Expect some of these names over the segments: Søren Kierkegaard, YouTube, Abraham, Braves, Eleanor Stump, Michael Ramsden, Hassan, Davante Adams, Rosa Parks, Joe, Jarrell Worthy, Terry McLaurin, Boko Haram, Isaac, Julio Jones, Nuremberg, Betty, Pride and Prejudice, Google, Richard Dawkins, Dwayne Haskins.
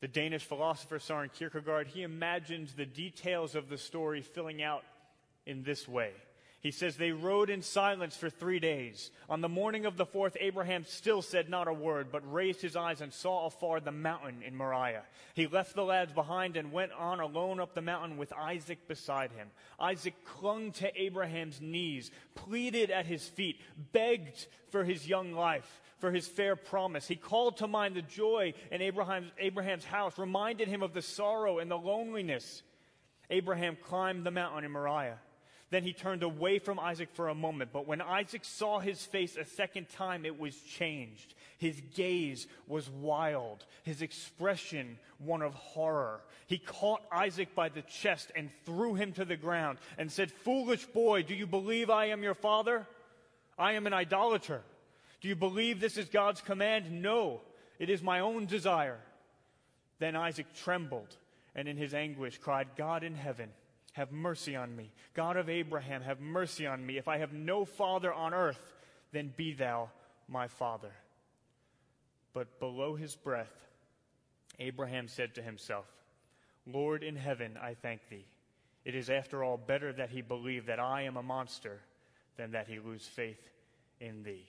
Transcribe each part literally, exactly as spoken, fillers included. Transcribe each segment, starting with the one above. The Danish philosopher Søren Kierkegaard, he imagines the details of the story filling out in this way. He says, they rode in silence for three days. On the morning of the fourth, Abraham still said not a word, but raised his eyes and saw afar the mountain in Moriah. He left the lads behind and went on alone up the mountain with Isaac beside him. Isaac clung to Abraham's knees, pleaded at his feet, begged for his young life, for his fair promise. He called to mind the joy in Abraham's, Abraham's house, reminded him of the sorrow and the loneliness. Abraham climbed the mountain in Moriah. Then he turned away from Isaac for a moment. But when Isaac saw his face a second time, it was changed. His gaze was wild, his expression one of horror. He caught Isaac by the chest and threw him to the ground and said, "Foolish boy, do you believe I am your father? I am an idolater. Do you believe this is God's command? No, it is my own desire." Then Isaac trembled and in his anguish cried, "God in heaven, have mercy on me. God of Abraham, have mercy on me. If I have no father on earth, then be thou my father." But below his breath, Abraham said to himself, "Lord in heaven, I thank thee. It is after all better that he believe that I am a monster than that he lose faith in thee."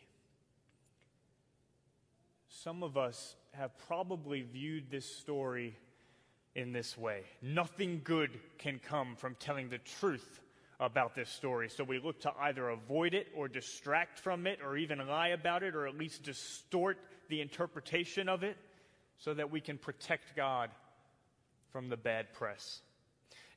Some of us have probably viewed this story in this way. Nothing good can come from telling the truth about this story, so we look to either avoid it or distract from it or even lie about it or at least distort the interpretation of it so that we can protect God from the bad press.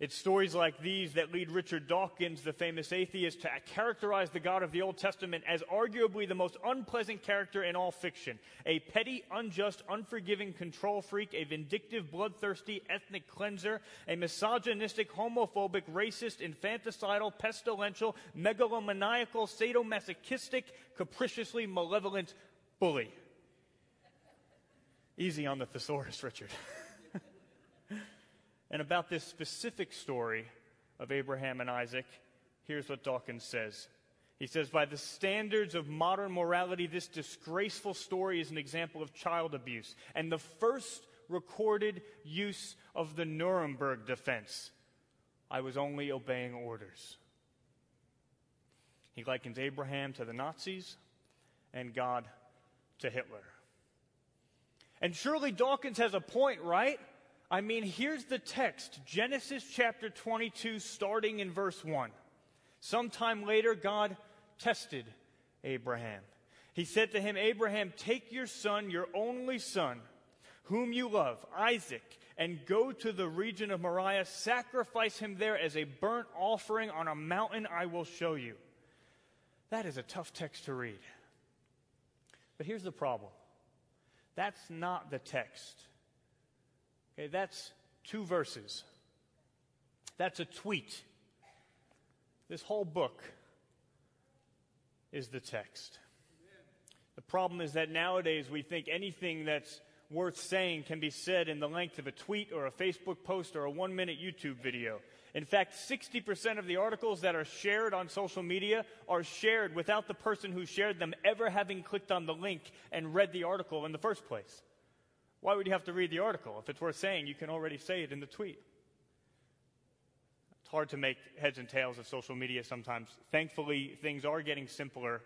It's stories like these that lead Richard Dawkins, the famous atheist, to characterize the God of the Old Testament as arguably the most unpleasant character in all fiction. A petty, unjust, unforgiving control freak, a vindictive, bloodthirsty ethnic cleanser, a misogynistic, homophobic, racist, infanticidal, pestilential, megalomaniacal, sadomasochistic, capriciously malevolent bully. Easy on the thesaurus, Richard. And about this specific story of Abraham and Isaac, here's what Dawkins says. He says, by the standards of modern morality, this disgraceful story is an example of child abuse and the first recorded use of the Nuremberg defense. I was only obeying orders. He likens Abraham to the Nazis and God to Hitler. And surely Dawkins has a point, right? I mean, here's the text, Genesis chapter twenty-two, starting in verse one. Sometime later, God tested Abraham. He said to him, "Abraham, take your son, your only son, whom you love, Isaac, and go to the region of Moriah, sacrifice him there as a burnt offering on a mountain I will show you." That is a tough text to read. But here's the problem. That's not the text. Okay, that's two verses. That's a tweet. This whole book is the text. The problem is that nowadays we think anything that's worth saying can be said in the length of a tweet or a Facebook post or a one-minute YouTube video. In fact, sixty percent of the articles that are shared on social media are shared without the person who shared them ever having clicked on the link and read the article in the first place. Why would you have to read the article? If it's worth saying, you can already say it in the tweet. It's hard to make heads and tails of social media sometimes. Thankfully, things are getting simpler.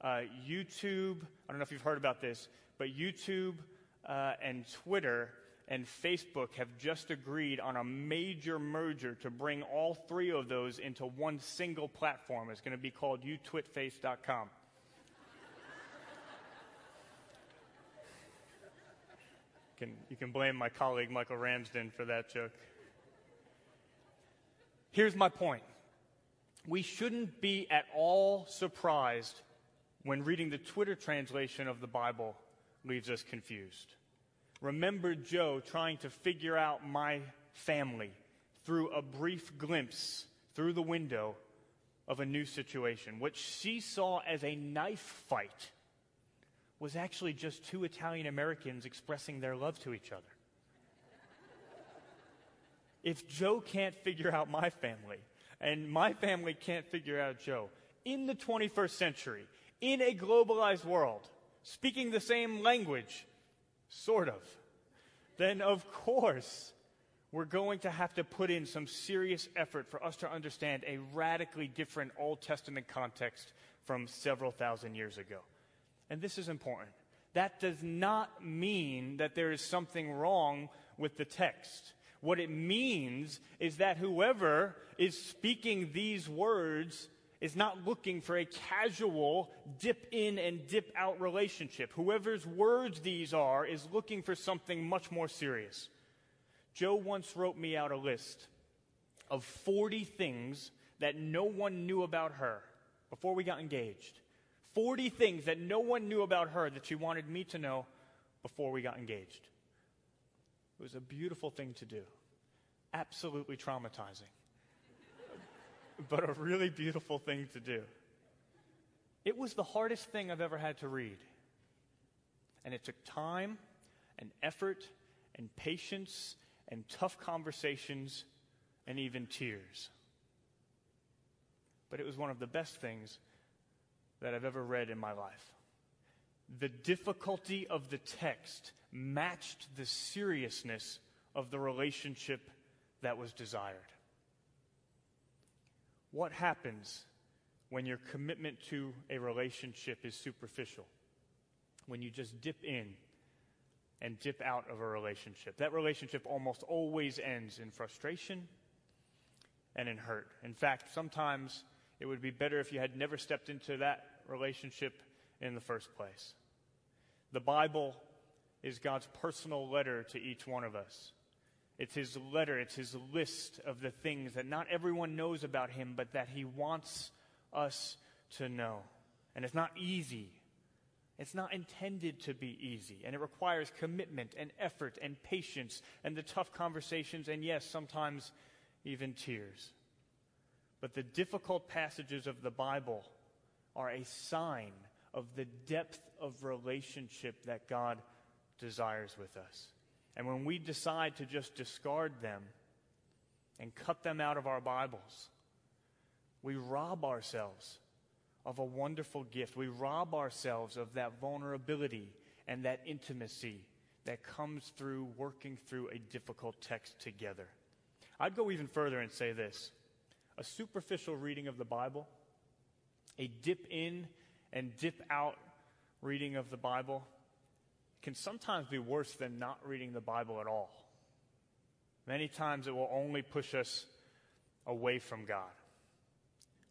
Uh, YouTube, I don't know if you've heard about this, but YouTube uh, and Twitter and Facebook have just agreed on a major merger to bring all three of those into one single platform. It's going to be called u twit face dot com. You can blame my colleague Michael Ramsden for that joke. Here's my point. We shouldn't be at all surprised when reading the Twitter translation of the Bible leaves us confused. Remember Joe trying to figure out my family through a brief glimpse through the window of a new situation. What she saw as a knife fight was actually just two Italian-Americans expressing their love to each other. If Joe can't figure out my family, and my family can't figure out Joe, in the twenty-first century, in a globalized world, speaking the same language, sort of, then of course we're going to have to put in some serious effort for us to understand a radically different Old Testament context from several thousand years ago. And this is important. That does not mean that there is something wrong with the text. What it means is that whoever is speaking these words is not looking for a casual dip in and dip out relationship. Whoever's words these are is looking for something much more serious. Joe once wrote me out a list of forty things that no one knew about her before we got engaged. forty things that no one knew about her that she wanted me to know before we got engaged. It was a beautiful thing to do. Absolutely traumatizing. But a really beautiful thing to do. It was the hardest thing I've ever had to read. And it took time and effort and patience and tough conversations and even tears. But it was one of the best things that I've ever read in my life. The difficulty of the text matched the seriousness of the relationship that was desired. What happens when your commitment to a relationship is superficial? When you just dip in and dip out of a relationship? That relationship almost always ends in frustration and in hurt. In fact, sometimes it would be better if you had never stepped into that relationship in the first place. The Bible is God's personal letter to each one of us. It's his letter, it's his list of the things that not everyone knows about him, but that he wants us to know. And it's not easy. It's not intended to be easy. And it requires commitment and effort and patience and the tough conversations and, yes, sometimes even tears. But the difficult passages of the Bible are a sign of the depth of relationship that God desires with us. And when we decide to just discard them and cut them out of our Bibles, we rob ourselves of a wonderful gift. We rob ourselves of that vulnerability and that intimacy that comes through working through a difficult text together. I'd go even further and say this. A superficial reading of the Bible, a dip in and dip out reading of the Bible, can sometimes be worse than not reading the Bible at all. Many times it will only push us away from God,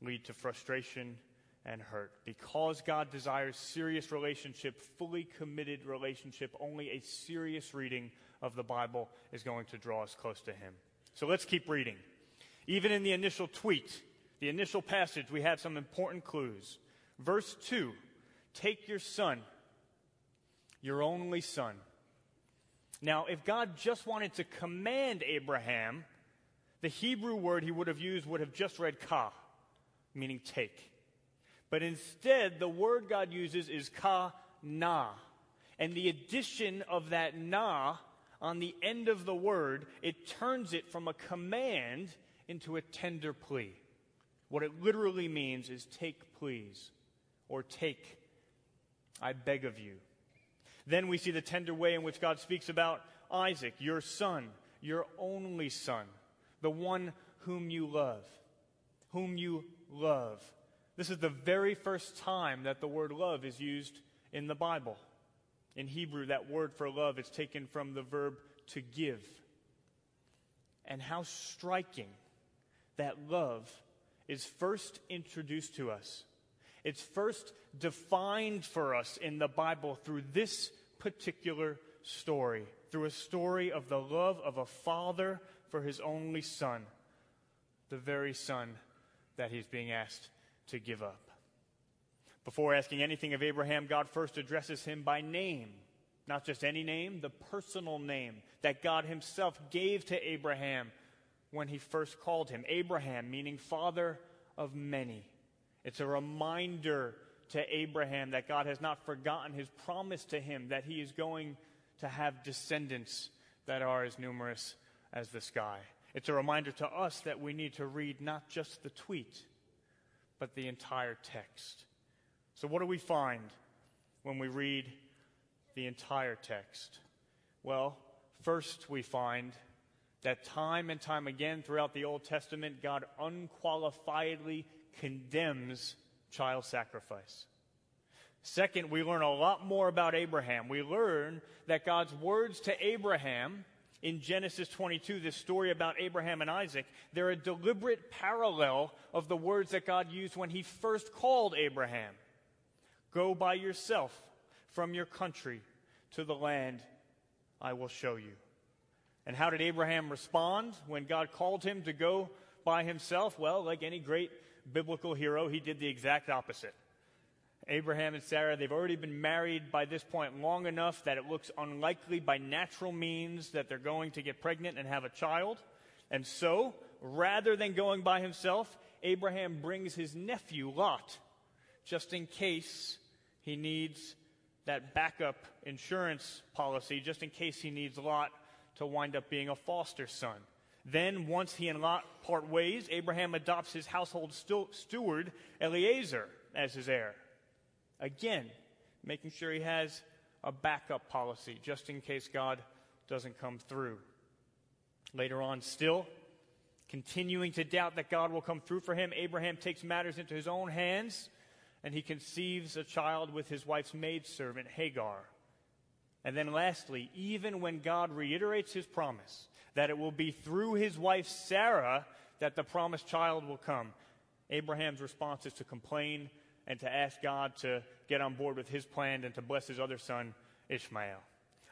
lead to frustration and hurt. Because God desires serious relationship, fully committed relationship, only a serious reading of the Bible is going to draw us close to him. So let's keep reading. Even in the initial tweet, the initial passage, we have some important clues. Verse two, take your son, your only son. Now, if God just wanted to command Abraham, the Hebrew word he would have used would have just read ka, meaning take. But instead, the word God uses is ka na. And the addition of that na on the end of the word, it turns it from a command into a tender plea. What it literally means is take, please, or take, I beg of you. Then we see the tender way in which God speaks about Isaac, your son, your only son, the one whom you love, whom you love. This is the very first time that the word love is used in the Bible. In Hebrew, that word for love is taken from the verb to give. And how striking that love is first introduced to us. It's first defined for us in the Bible through this particular story, through a story of the love of a father for his only son, the very son that he's being asked to give up. Before asking anything of Abraham, God first addresses him by name, not just any name, the personal name that God himself gave to Abraham when he first called him. Abraham, meaning father of many. It's a reminder to Abraham that God has not forgotten his promise to him that he is going to have descendants that are as numerous as the sky. It's a reminder to us that we need to read not just the tweet, but the entire text. So what do we find when we read the entire text? Well, First, we find that time and time again throughout the Old Testament, God unqualifiedly condemns child sacrifice. Second, we learn a lot more about Abraham. We learn that God's words to Abraham in Genesis twenty-two, this story about Abraham and Isaac, they're a deliberate parallel of the words that God used when he first called Abraham. Go by yourself from your country to the land I will show you. And how did Abraham respond when God called him to go by himself? Well, like any great biblical hero, he did the exact opposite. Abraham and Sarah, they've already been married by this point long enough that it looks unlikely by natural means that they're going to get pregnant and have a child. And so, rather than going by himself, Abraham brings his nephew, Lot, just in case he needs that backup insurance policy, just in case he needs Lot to wind up being a foster son. Then, once he and Lot part ways, Abraham adopts his household stu- steward, Eliezer, as his heir. Again, making sure he has a backup policy just in case God doesn't come through. Later on still, continuing to doubt that God will come through for him, Abraham takes matters into his own hands, and he conceives a child with his wife's maidservant, Hagar. And then lastly, even when God reiterates his promise that it will be through his wife Sarah that the promised child will come, Abraham's response is to complain and to ask God to get on board with his plan and to bless his other son, Ishmael.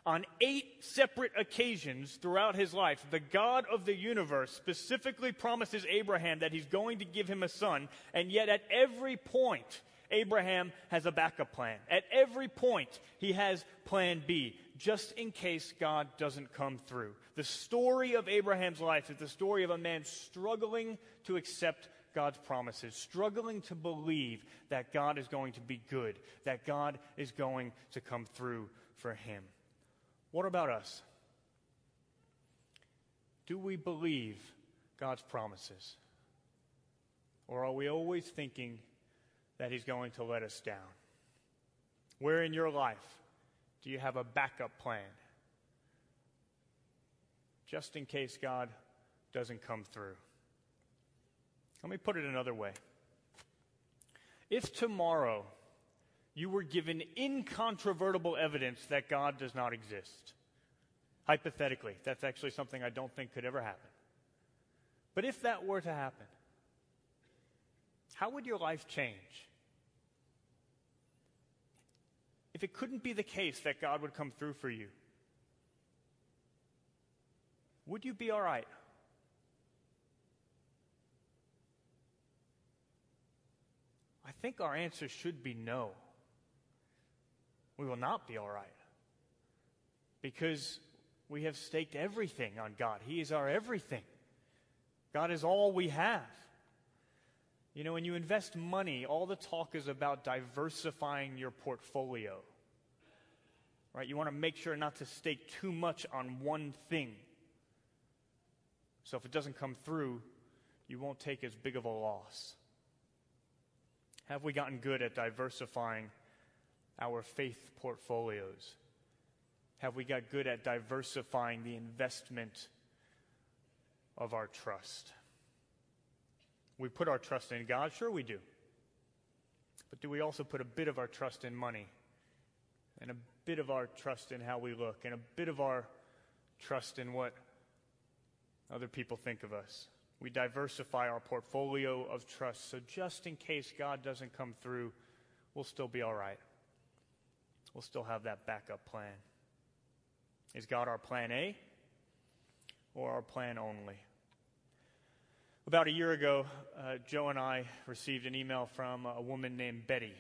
On eight separate occasions throughout his life, the God of the universe specifically promises Abraham that he's going to give him a son, and yet at every point, Abraham has a backup plan. At every point, he has plan B, just in case God doesn't come through. The story of Abraham's life is the story of a man struggling to accept God's promises, struggling to believe that God is going to be good, that God is going to come through for him. What about us? Do we believe God's promises? Or are we always thinking that he's going to let us down? Where in your life do you have a backup plan, just in case God doesn't come through? Let me put it another way. If tomorrow you were given incontrovertible evidence that God does not exist, hypothetically, that's actually something I don't think could ever happen. But if that were to happen, how would your life change? If it couldn't be the case that God would come through for you, would you be all right? I think our answer should be no. We will not be all right, because we have staked everything on God. He is our everything. God is all we have. You know, when you invest money, all the talk is about diversifying your portfolio, right? You want to make sure not to stake too much on one thing. So if it doesn't come through, you won't take as big of a loss. Have we gotten good at diversifying our faith portfolios? Have we got good at diversifying the investment of our trust? We put our trust in God, sure we do. But do we also put a bit of our trust in money, and a bit of our trust in how we look, and a bit of our trust in what other people think of us? We diversify our portfolio of trust, so just in case God doesn't come through, we'll still be all right. We'll still have that backup plan. Is God our plan A or our plan only? About a year ago, uh, Joe and I received an email from a woman named Betty.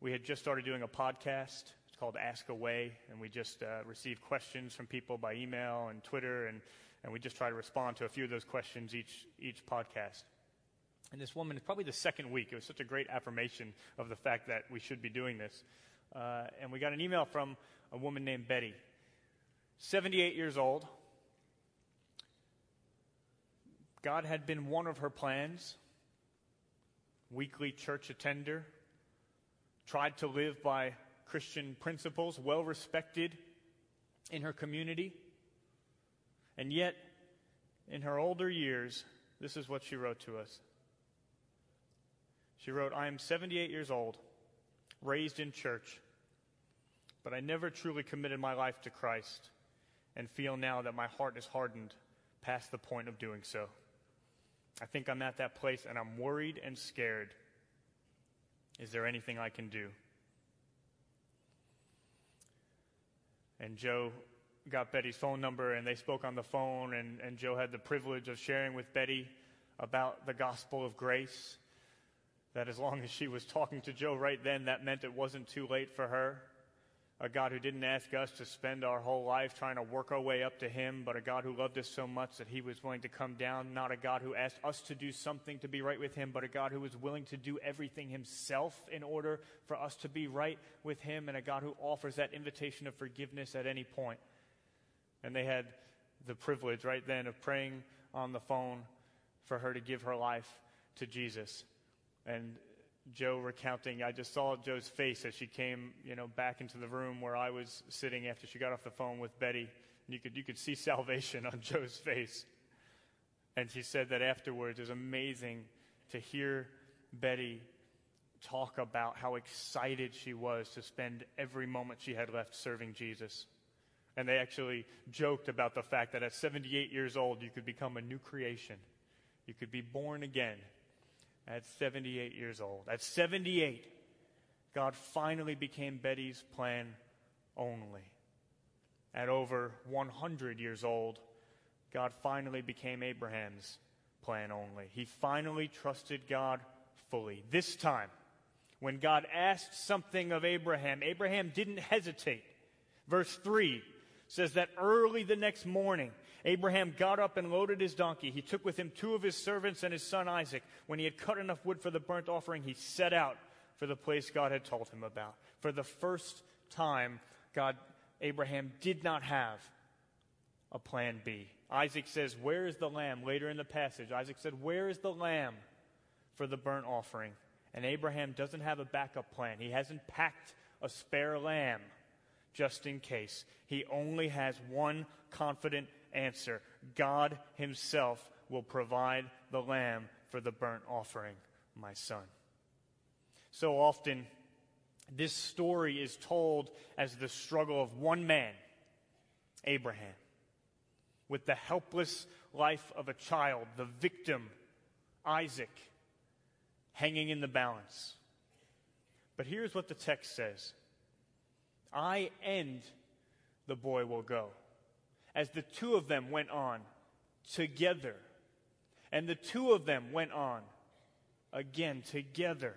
We had just started doing a podcast. It's called Ask Away, and we just uh, received questions from people by email and Twitter, and And we just try to respond to a few of those questions each each podcast. And this woman, probably the second week, it was such a great affirmation of the fact that we should be doing this. Uh, and we got an email from a woman named Betty, seventy-eight years old. God had been one of her plans, weekly church attender, tried to live by Christian principles, well respected in her community. And yet, in her older years, this is what she wrote to us. She wrote, I am seventy-eight years old, raised in church, but I never truly committed my life to Christ and feel now that my heart is hardened past the point of doing so. I think I'm at that place and I'm worried and scared. Is there anything I can do? And Joe got Betty's phone number and they spoke on the phone, and, and Joe had the privilege of sharing with Betty about the gospel of grace, that as long as she was talking to Joe right then, that meant it wasn't too late for her. A God who didn't ask us to spend our whole life trying to work our way up to him, but a God who loved us so much that he was willing to come down, not a God who asked us to do something to be right with him, but a God who was willing to do everything himself in order for us to be right with him, and a God who offers that invitation of forgiveness at any point. And they had the privilege right then of praying on the phone for her to give her life to Jesus. And Joe recounting, I just saw Joe's face as she came, you know, back into the room where I was sitting after she got off the phone with Betty. And you could, you could see salvation on Joe's face. And she said that afterwards, it was amazing to hear Betty talk about how excited she was to spend every moment she had left serving Jesus. And they actually joked about the fact that at seventy-eight years old, you could become a new creation. You could be born again. At seventy-eight years old. At seventy-eight, God finally became Betty's plan only. At over one hundred years old, God finally became Abraham's plan only. He finally trusted God fully. This time, when God asked something of Abraham, Abraham didn't hesitate. Verse three says that early the next morning, Abraham got up and loaded his donkey. He took with him two of his servants and his son Isaac. When he had cut enough wood for the burnt offering, he set out for the place God had told him about. For the first time, God, Abraham did not have a plan B. Isaac says, where is the lamb? Later in the passage, Isaac said, where is the lamb for the burnt offering? And Abraham doesn't have a backup plan. He hasn't packed a spare lamb just in case. He only has one confident answer. God himself will provide the lamb for the burnt offering, my son. So often, this story is told as the struggle of one man, Abraham, with the helpless life of a child, the victim, Isaac, hanging in the balance. But here's what the text says. I and the boy will go. As the two of them went on together. And the two of them went on again together.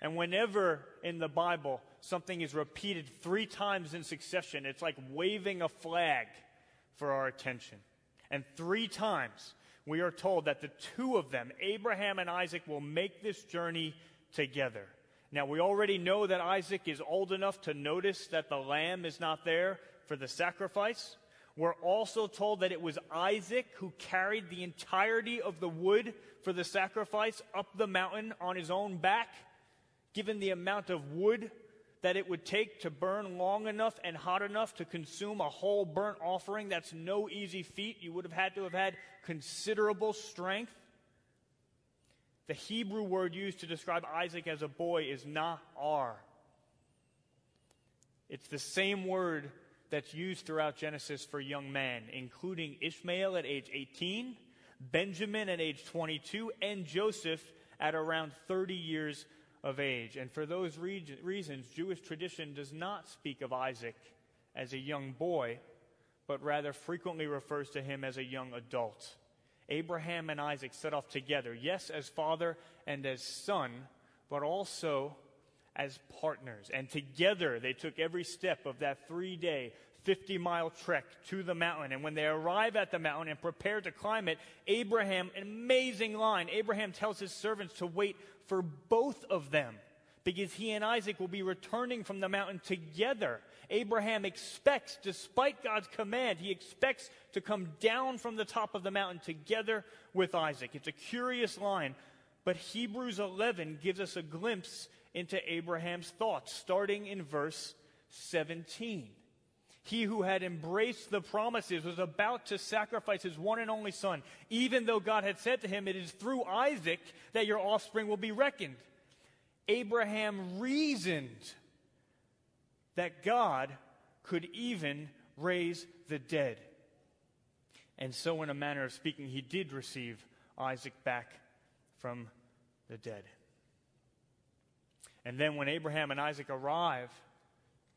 And whenever in the Bible something is repeated three times in succession, it's like waving a flag for our attention. And three times we are told that the two of them, Abraham and Isaac, will make this journey together. Now, we already know that Isaac is old enough to notice that the lamb is not there for the sacrifice. We're also told that it was Isaac who carried the entirety of the wood for the sacrifice up the mountain on his own back, given the amount of wood that it would take to burn long enough and hot enough to consume a whole burnt offering. That's no easy feat. You would have had to have had considerable strength. The Hebrew word used to describe Isaac as a boy is na'ar. It's the same word that's used throughout Genesis for young man, including Ishmael at age eighteen, Benjamin at age twenty-two, and Joseph at around thirty years of age. And for those re- reasons, Jewish tradition does not speak of Isaac as a young boy, but rather frequently refers to him as a young adult. Abraham and Isaac set off together, yes, as father and as son, but also as partners. And together they took every step of that three-day, fifty-mile trek to the mountain. And when they arrive at the mountain and prepare to climb it, Abraham, an amazing line, Abraham tells his servants to wait for both of them, because he and Isaac will be returning from the mountain together. Abraham expects, despite God's command, he expects to come down from the top of the mountain together with Isaac. It's a curious line, but Hebrews eleven gives us a glimpse into Abraham's thoughts, starting in verse seventeen. He who had embraced the promises was about to sacrifice his one and only son, even though God had said to him, it is through Isaac that your offspring will be reckoned. Abraham reasoned that God could even raise the dead. And so, in a manner of speaking, he did receive Isaac back from the dead. And then when Abraham and Isaac arrive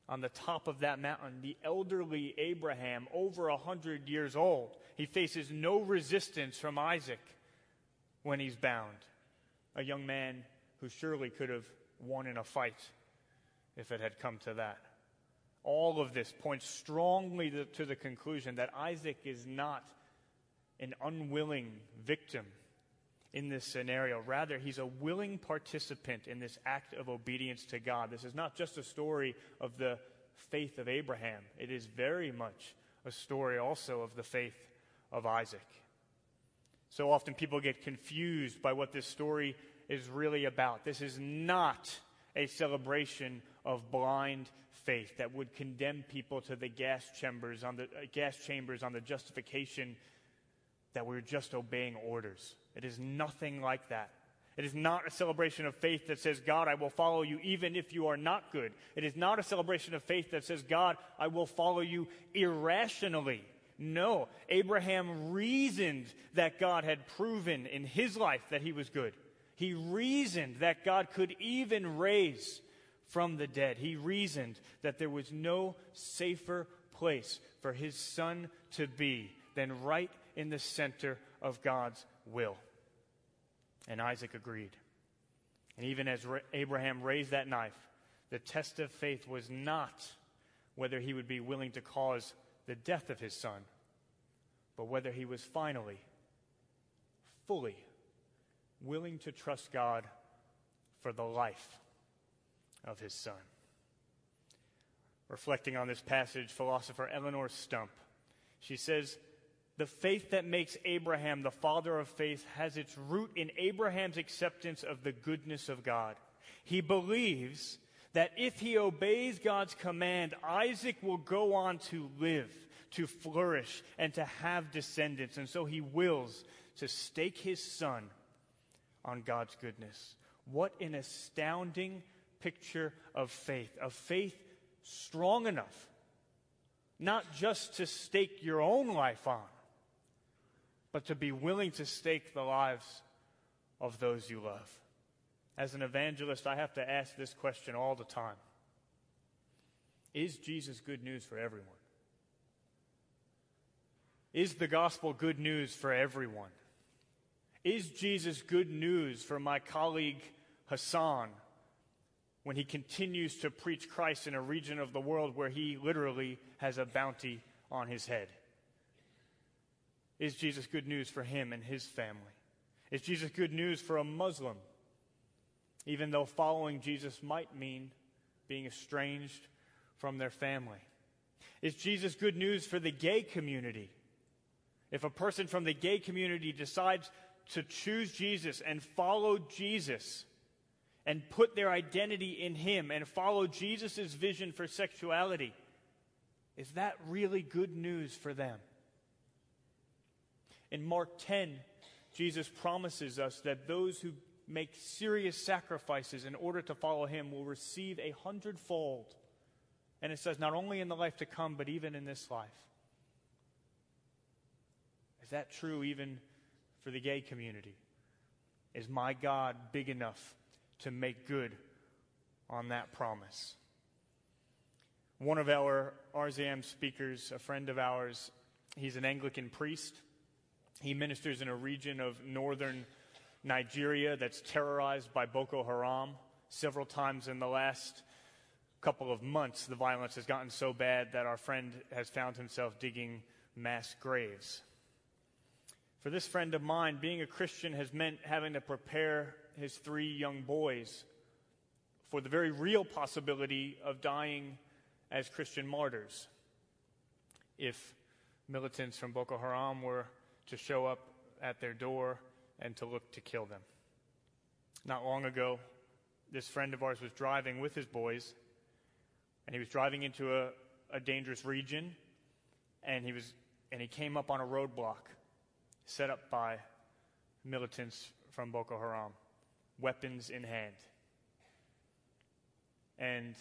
on the top of that mountain, the elderly Abraham, over a hundred years old, he faces no resistance from Isaac when he's bound. A young man who surely could have won in a fight if it had come to that. All of this points strongly to, to the conclusion that Isaac is not an unwilling victim in this scenario. Rather, he's a willing participant in this act of obedience to God. This is not just a story of the faith of Abraham. It is very much a story also of the faith of Isaac. So often people get confused by what this story is really about. This is not a celebration of blind faith that would condemn people to the gas chambers on the, uh, gas chambers on the justification that we're just obeying orders. It is nothing like that. It is not a celebration of faith that says, God, I will follow you even if you are not good. It is not a celebration of faith that says, God, I will follow you irrationally. No, Abraham reasoned that God had proven in his life that he was good. He reasoned that God could even raise from the dead. He reasoned that there was no safer place for his son to be than right in the center of God's will. And Isaac agreed. And even as Ra- Abraham raised that knife, the test of faith was not whether he would be willing to cause the death of his son, but whether he was finally, fully willing to trust God for the life of his son. Reflecting on this passage, philosopher Eleanor Stump, she says, the faith that makes Abraham the father of faith has its root in Abraham's acceptance of the goodness of God. He believes that if he obeys God's command, Isaac will go on to live, to flourish, and to have descendants. And so he wills to stake his son on God's goodness. What an astounding picture of faith, a faith strong enough not just to stake your own life on, but to be willing to stake the lives of those you love. As an evangelist, I have to ask this question all the time. Is Jesus good news for everyone? Is the gospel good news for everyone? Is Jesus good news for my colleague Hassan when he continues to preach Christ in a region of the world where he literally has a bounty on his head? Is Jesus good news for him and his family? Is Jesus good news for a Muslim, even though following Jesus might mean being estranged from their family? Is Jesus good news for the gay community? If a person from the gay community decides to choose Jesus and follow Jesus and put their identity in him and follow Jesus' vision for sexuality, is that really good news for them? In Mark ten, Jesus promises us that those who make serious sacrifices in order to follow him will receive a hundredfold. And it says not only in the life to come, but even in this life. Is that true even for the gay community? Is my God big enough to make good on that promise? One of our R Z M speakers, a friend of ours, he's an Anglican priest. He ministers in a region of northern Nigeria that's terrorized by Boko Haram. Several times in the last couple of months, the violence has gotten so bad that our friend has found himself digging mass graves. For this friend of mine, being a Christian has meant having to prepare his three young boys for the very real possibility of dying as Christian martyrs if militants from Boko Haram were to show up at their door and to look to kill them. Not long ago, this friend of ours was driving with his boys, and he was driving into a, a dangerous region, and he was and he came up on a roadblock set up by militants from Boko Haram, weapons in hand. And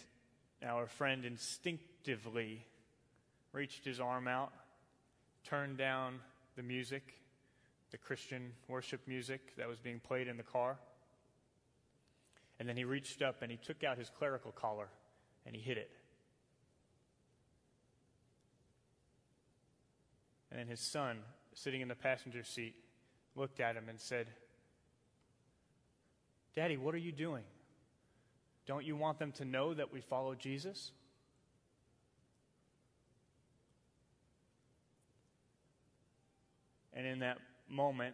our friend instinctively reached his arm out, turned down the music, the Christian worship music that was being played in the car. And then he reached up and he took out his clerical collar and he hid it. And then his son, sitting in the passenger seat, looked at him and said, "Daddy, what are you doing? Don't you want them to know that we follow Jesus?" And in that moment,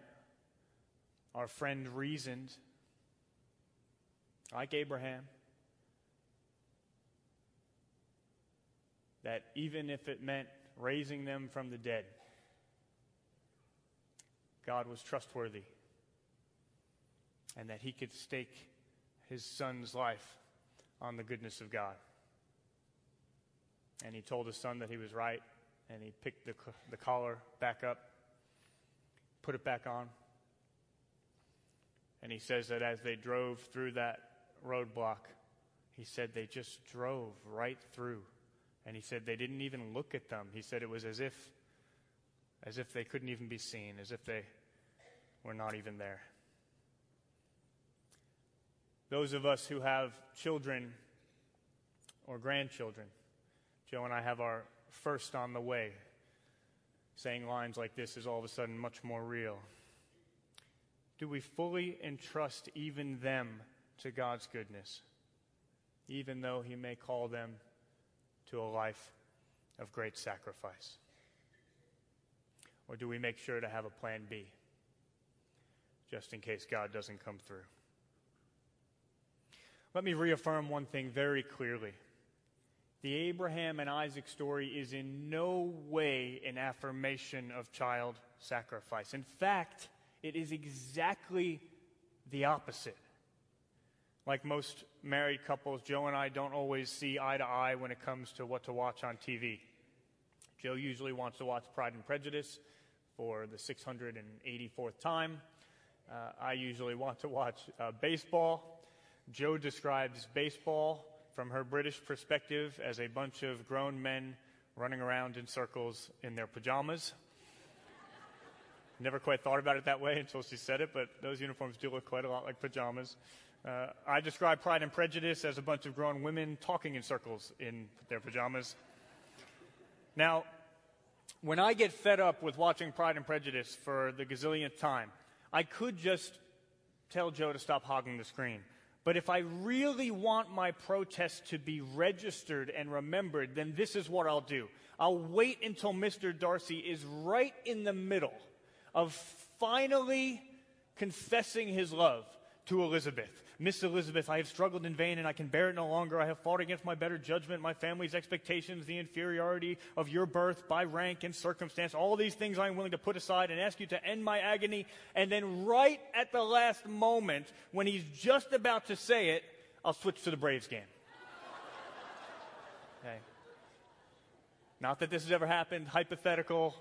our friend reasoned, like Abraham, that even if it meant raising them from the dead, God was trustworthy, and that he could stake his son's life on the goodness of God. And he told his son that he was right, and he picked the, the collar back up, put it back on. And he says that as they drove through that roadblock, he said they just drove right through. And he said they didn't even look at them. He said it was as if, as if they couldn't even be seen, as if they were not even there. Those of us who have children or grandchildren, Joe and I have our first on the way. Saying lines like this is all of a sudden much more real. Do we fully entrust even them to God's goodness, even though he may call them to a life of great sacrifice? Or do we make sure to have a plan B, just in case God doesn't come through? Let me reaffirm one thing very clearly. The Abraham and Isaac story is in no way an affirmation of child sacrifice. In fact, it is exactly the opposite. Like most married couples, Joe and I don't always see eye to eye when it comes to what to watch on T V. Joe usually wants to watch Pride and Prejudice for the six hundred eighty-fourth time. Uh, I usually want to watch uh, baseball. Joe describes baseball from her British perspective as a bunch of grown men running around in circles in their pajamas. Never quite thought about it that way until she said it, but those uniforms do look quite a lot like pajamas. Uh, I describe Pride and Prejudice as a bunch of grown women talking in circles in their pajamas. Now, when I get fed up with watching Pride and Prejudice for the gazillionth time, I could just tell Joe to stop hogging the screen. But if I really want my protest to be registered and remembered, then this is what I'll do. I'll wait until Mister Darcy is right in the middle of finally confessing his love to Elizabeth. "Miss Elizabeth, I have struggled in vain and I can bear it no longer. I have fought against my better judgment, my family's expectations, the inferiority of your birth by rank and circumstance. All these things I am willing to put aside and ask you to end my agony." And then right at the last moment, when he's just about to say it, I'll switch to the Braves game. Okay. Not that this has ever happened, hypothetical.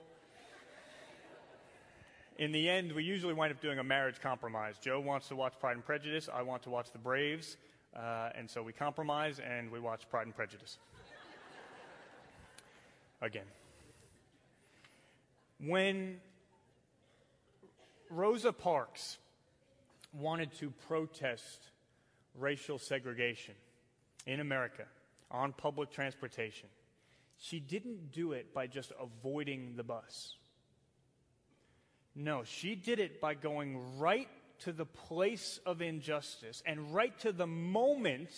In the end, we usually wind up doing a marriage compromise. Joe wants to watch Pride and Prejudice. I want to watch the Braves. Uh, and so we compromise and we watch Pride and Prejudice. Again. When Rosa Parks wanted to protest racial segregation in America on public transportation, she didn't do it by just avoiding the bus. No, she did it by going right to the place of injustice and right to the moment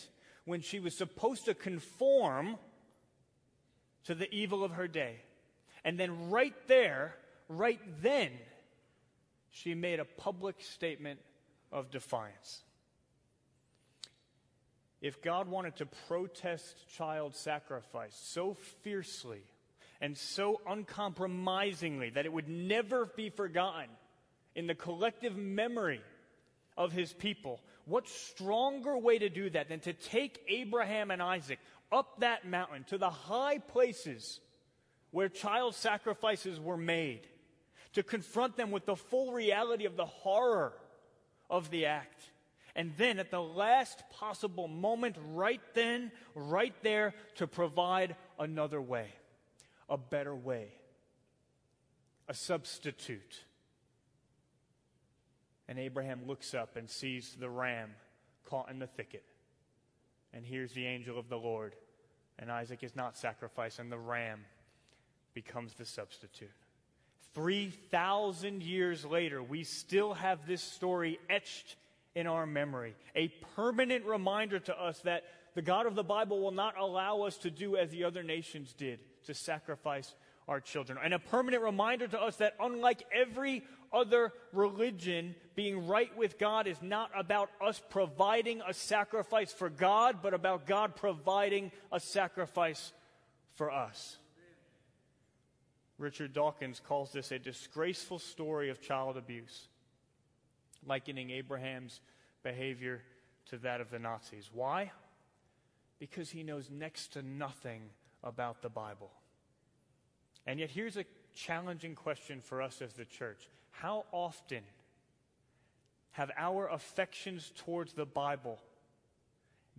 when she was supposed to conform to the evil of her day. And then right there, right then, she made a public statement of defiance. If God wanted to protest child sacrifice so fiercely and so uncompromisingly that it would never be forgotten in the collective memory of his people, what stronger way to do that than to take Abraham and Isaac up that mountain to the high places where child sacrifices were made, to confront them with the full reality of the horror of the act. And then at the last possible moment, right then, right there, to provide another way, a better way, a substitute. And Abraham looks up and sees the ram caught in the thicket, and hears the angel of the Lord, and Isaac is not sacrificed, and the ram becomes the substitute. three thousand years later, we still have this story etched in our memory, a permanent reminder to us that the God of the Bible will not allow us to do as the other nations did, to sacrifice our children. And a permanent reminder to us that unlike every other religion, being right with God is not about us providing a sacrifice for God, but about God providing a sacrifice for us. Richard Dawkins calls this a disgraceful story of child abuse, likening Abraham's behavior to that of the Nazis. Why? Because he knows next to nothing about the Bible. And yet here's a challenging question for us as the church. How often have our affections towards the Bible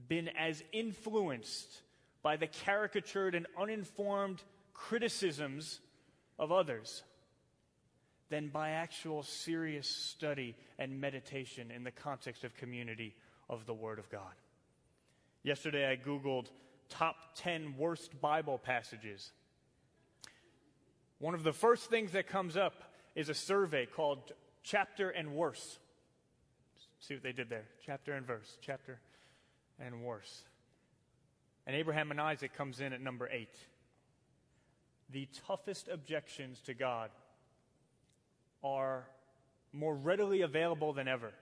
been as influenced by the caricatured and uninformed criticisms of others than by actual serious study and meditation in the context of community of the Word of God? Yesterday I Googled top ten worst Bible passages. One of the first things that comes up is a survey called Chapter and Worse. See what they did there. Chapter and verse. Chapter and worse. And Abraham and Isaac comes in at number eight. The toughest objections to God are more readily available than ever.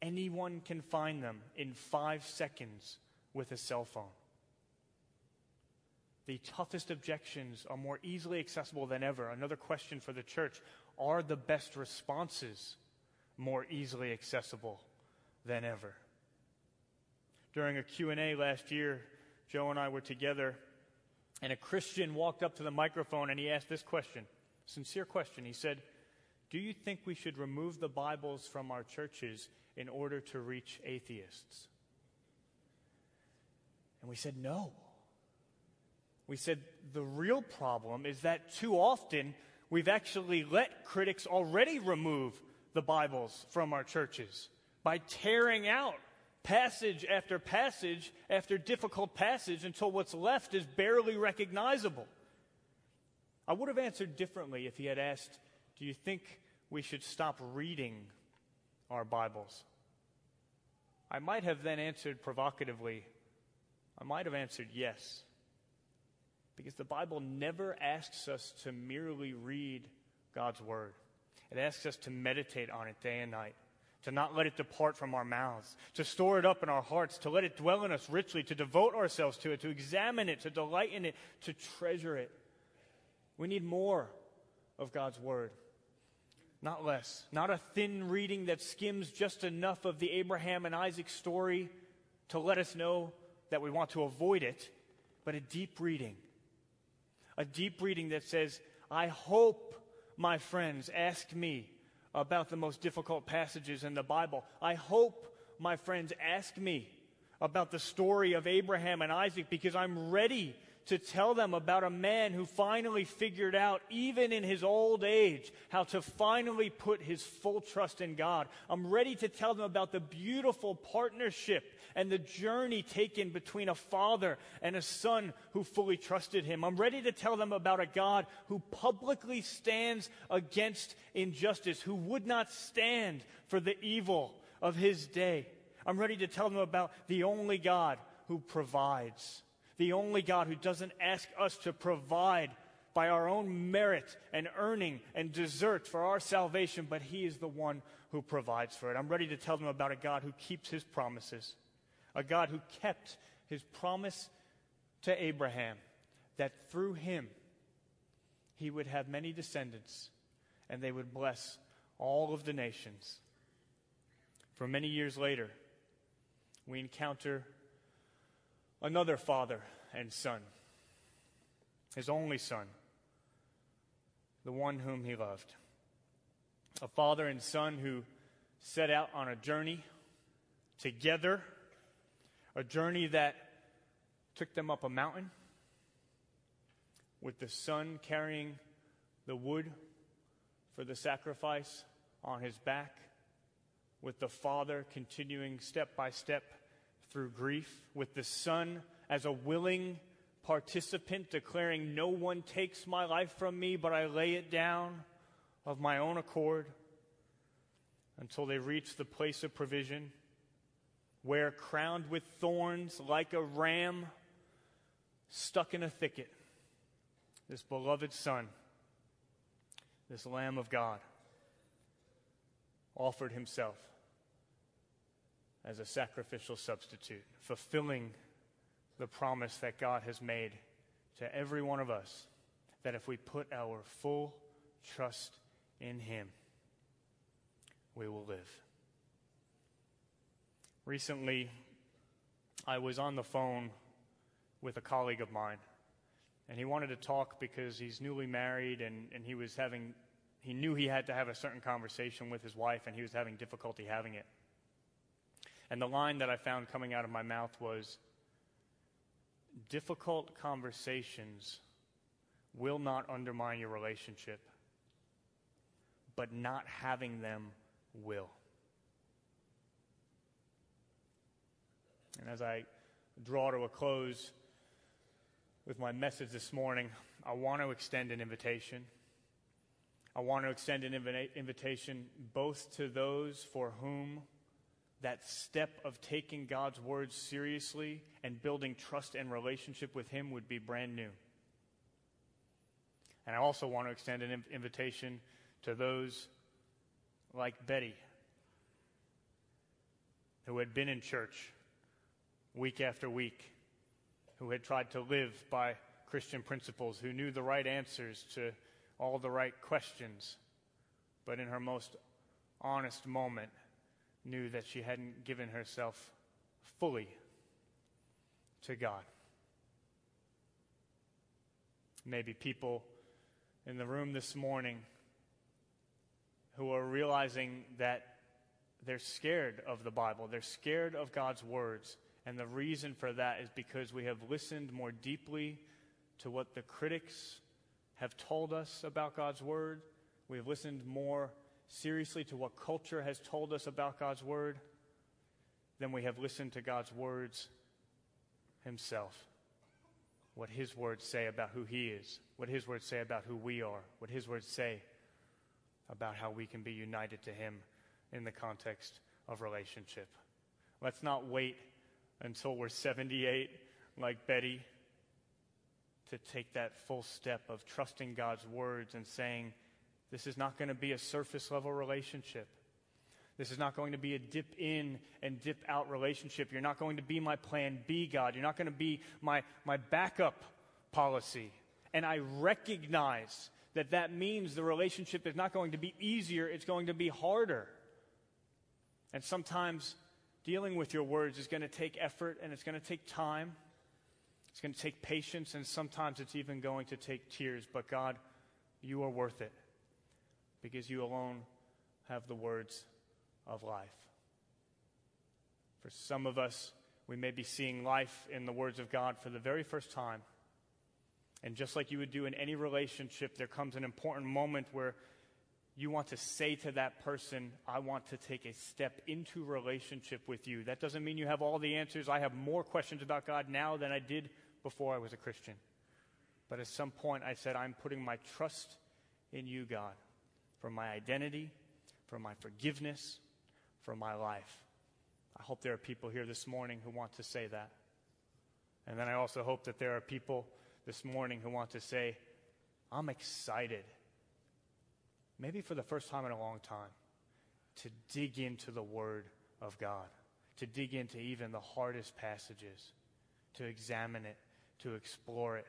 Anyone can find them in five seconds with a cell phone. The toughest objections are more easily accessible than ever. Another question for the church: are the best responses more easily accessible than ever? During a Q and A last year, Joe and I were together, and a Christian walked up to the microphone and he asked this question. Sincere question. He said, "Do you think we should remove the Bibles from our churches in order to reach atheists?" And we said, no. We said, the real problem is that too often we've actually let critics already remove the Bibles from our churches by tearing out passage after passage after difficult passage until what's left is barely recognizable. I would have answered differently if he had asked, do you think we should stop reading our Bibles? I might have then answered provocatively, I might have answered yes, because the Bible never asks us to merely read God's Word. It asks us to meditate on it day and night, to not let it depart from our mouths, to store it up in our hearts, to let it dwell in us richly, to devote ourselves to it, to examine it, to delight in it, to treasure it. We need more of God's Word, not less. Not a thin reading that skims just enough of the Abraham and Isaac story to let us know that we want to avoid it, but a deep reading. A deep reading that says, I hope my friends ask me about the most difficult passages in the Bible. I hope my friends ask me about the story of Abraham and Isaac, because I'm ready to tell them about a man who finally figured out, even in his old age, how to finally put his full trust in God. I'm ready to tell them about the beautiful partnership and the journey taken between a father and a son who fully trusted him. I'm ready to tell them about a God who publicly stands against injustice, who would not stand for the evil of his day. I'm ready to tell them about the only God who provides. The only God who doesn't ask us to provide by our own merit and earning and desert for our salvation, but He is the one who provides for it. I'm ready to tell them about a God who keeps His promises, a God who kept His promise to Abraham that through him he would have many descendants and they would bless all of the nations. For many years later, we encounter another father and son, his only son, the one whom he loved. A father and son who set out on a journey together, a journey that took them up a mountain, with the son carrying the wood for the sacrifice on his back, with the father continuing step by step through grief, with the son as a willing participant declaring, "No one takes my life from me, but I lay it down of my own accord," until they reach the place of provision, where, crowned with thorns like a ram stuck in a thicket, this beloved son, this Lamb of God, offered himself as a sacrificial substitute, fulfilling the promise that God has made to every one of us, that if we put our full trust in him, we will live. Recently, I was on the phone with a colleague of mine, and he wanted to talk because he's newly married, and, and he was having, he knew he had to have a certain conversation with his wife, and he was having difficulty having it. And the line that I found coming out of my mouth was, "Difficult conversations will not undermine your relationship, but not having them will." And as I draw to a close with my message this morning, I want to extend an invitation. I want to extend an invita- invitation both to those for whom that step of taking God's word seriously and building trust and relationship with him would be brand new. And I also want to extend an inv- invitation to those like Betty, who had been in church week after week, who had tried to live by Christian principles, who knew the right answers to all the right questions, but in her most honest moment knew that she hadn't given herself fully to God. Maybe people in the room this morning who are realizing that they're scared of the Bible, they're scared of God's words, and the reason for that is because we have listened more deeply to what the critics have told us about God's word. We have listened more seriously to what culture has told us about God's word than we have listened to God's words himself, what his words say about who he is, what his words say about who we are, what his words say about how we can be united to him in the context of relationship. Let's not wait until we're seventy-eight like Betty to take that full step of trusting God's words and saying, this is not going to be a surface-level relationship. This is not going to be a dip-in and dip-out relationship. You're not going to be my plan B, God. You're not going to be my, my backup policy. And I recognize that that means the relationship is not going to be easier. It's going to be harder. And sometimes dealing with your words is going to take effort, and it's going to take time. It's going to take patience, and sometimes it's even going to take tears. But God, you are worth it, because you alone have the words of life. For some of us, we may be seeing life in the words of God for the very first time. And just like you would do in any relationship, there comes an important moment where you want to say to that person, I want to take a step into relationship with you. That doesn't mean you have all the answers. I have more questions about God now than I did before I was a Christian. But at some point I said, I'm putting my trust in you, God, for my identity, for my forgiveness, for my life. I hope there are people here this morning who want to say that. And then I also hope that there are people this morning who want to say, I'm excited, maybe for the first time in a long time, to dig into the Word of God, to dig into even the hardest passages, to examine it, to explore it,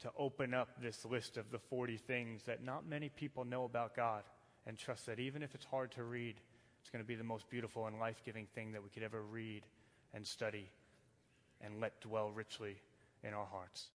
to open up this list of the forty things that not many people know about God, and trust that even if it's hard to read, it's going to be the most beautiful and life-giving thing that we could ever read and study and let dwell richly in our hearts.